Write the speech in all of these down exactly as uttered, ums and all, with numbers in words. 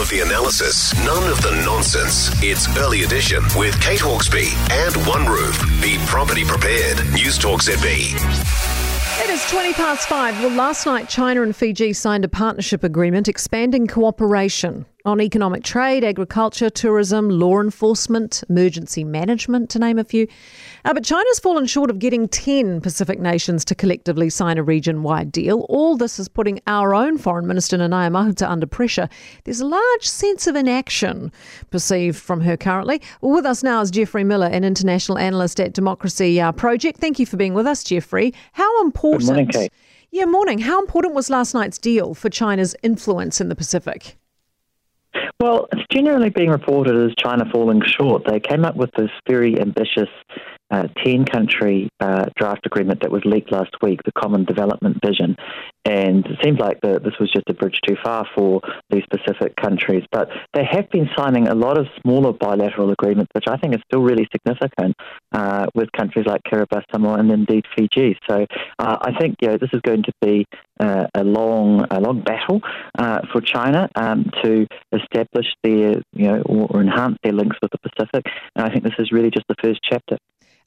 all of the analysis, none of the nonsense. It's Early Edition with Kate Hawkesby and OneRoof. Be property prepared. Newstalk Z B. It is twenty past five. Well, last night, China and Fiji signed a partnership agreement expanding cooperation on economic trade, agriculture, tourism, law enforcement, emergency management, to name a few. Uh, but China's fallen short of getting ten Pacific nations to collectively sign a region-wide deal. All this is putting our own Foreign Minister, Nanaia Mahuta, under pressure. There's a large sense of inaction perceived from her currently. Well, with us now is Geoffrey Miller, an international analyst at Democracy uh, Project. Thank you for being with us, Geoffrey. How important... Good morning, Kate. Yeah, morning. How important was last night's deal for China's influence in the Pacific? Well, it's generally being reported as China falling short. They came up with this very ambitious ten-country uh, uh, draft agreement that was leaked last week, the Common Development Vision, and it seemed like the, this was just a bridge too far for these Pacific countries. But they have been signing a lot of smaller bilateral agreements, which I think is still really significant, uh, with countries like Kiribati, Samoa, and indeed Fiji. So uh, I think you know, this is going to be uh, a long, a long battle uh, for China um, to establish their, you know, or enhance their links with the Pacific. And I think this is really just the first chapter.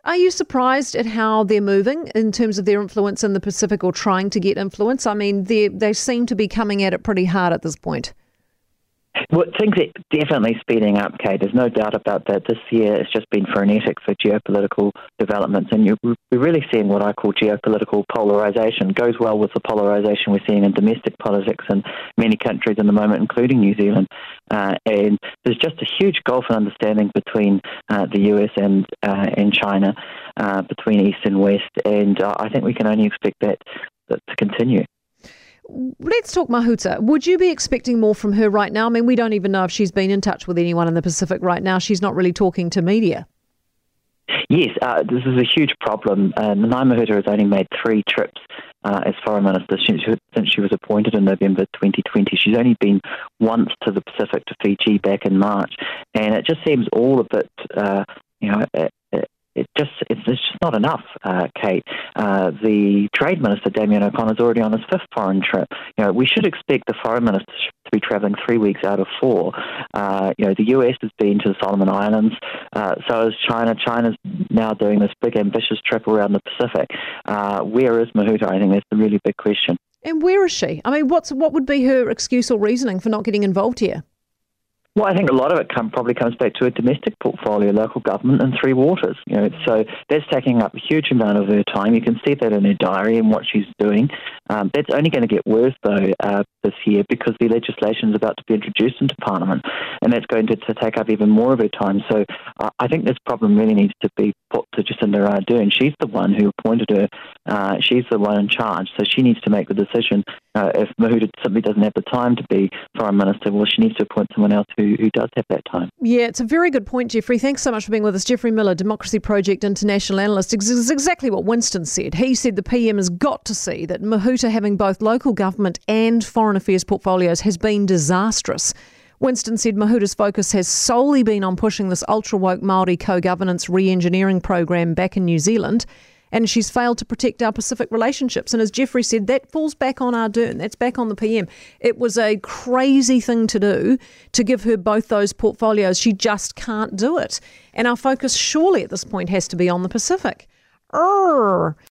Are you surprised at how they're moving in terms of their influence in the Pacific, or trying to get influence? I mean, they they seem to be coming at it pretty hard at this point. Well, things are definitely speeding up, Kate. There's no doubt about that. This year it's just been frenetic for geopolitical developments, and you're really seeing what I call geopolitical polarisation. It goes well with the polarisation we're seeing in domestic politics in many countries at the moment, including New Zealand. Uh, and there's just a huge gulf in understanding between uh, the U S and uh, and China, uh, between East and West, and uh, I think we can only expect that, that to continue. Let's talk Mahuta. Would you be expecting more from her right now? I mean, we don't even know if she's been in touch with anyone in the Pacific right now. She's not really talking to media. Yes, uh, this is a huge problem. Uh, Nanaia Mahuta has only made three trips uh, as Foreign Minister she, since she was appointed in November twenty twenty. She's only been once to the Pacific, to Fiji, back in March. And it just seems all a bit, uh, you know... Uh, It just it's just not enough, uh, Kate. Uh, the Trade Minister, Damien O'Connor, is already on his fifth foreign trip. You know, we should expect the Foreign Minister to be travelling three weeks out of four. Uh, you know, the U S has been to the Solomon Islands, uh, so is China. China's now doing this big, ambitious trip around the Pacific. Uh, where is Mahuta? I think that's the really big question. And where is she? I mean, what's what would be her excuse or reasoning for not getting involved here? Well, I think a lot of it come, probably comes back to a domestic portfolio, local government and Three Waters. You know, so that's taking up a huge amount of her time. You can see that in her diary and what she's doing. Um, that's only going to get worse, though, uh, this year, because the legislation is about to be introduced into Parliament, and that's going to, to take up even more of her time. So uh, I think this problem really needs to be put to Jacinda Ardern. She's the one who appointed her. Uh, she's the one in charge, so she needs to make the decision. Uh, if Mahuta simply doesn't have the time to be Foreign Minister, well, she needs to appoint someone else who who does have that time. Yeah, it's a very good point, Geoffrey. Thanks so much for being with us. Geoffrey Miller, Democracy Project International Analyst. It's exactly what Winston said. He said the P M has got to see that Mahuta having both local government and foreign affairs portfolios has been disastrous. Winston said Mahuta's focus has solely been on pushing this ultra-woke Māori co-governance re-engineering program back in New Zealand, and she's failed to protect our Pacific relationships. And as Geoffrey said, that falls back on Ardern. That's back on the P M. It was a crazy thing to do, to give her both those portfolios. She just can't do it. And our focus surely at this point has to be on the Pacific. Urgh.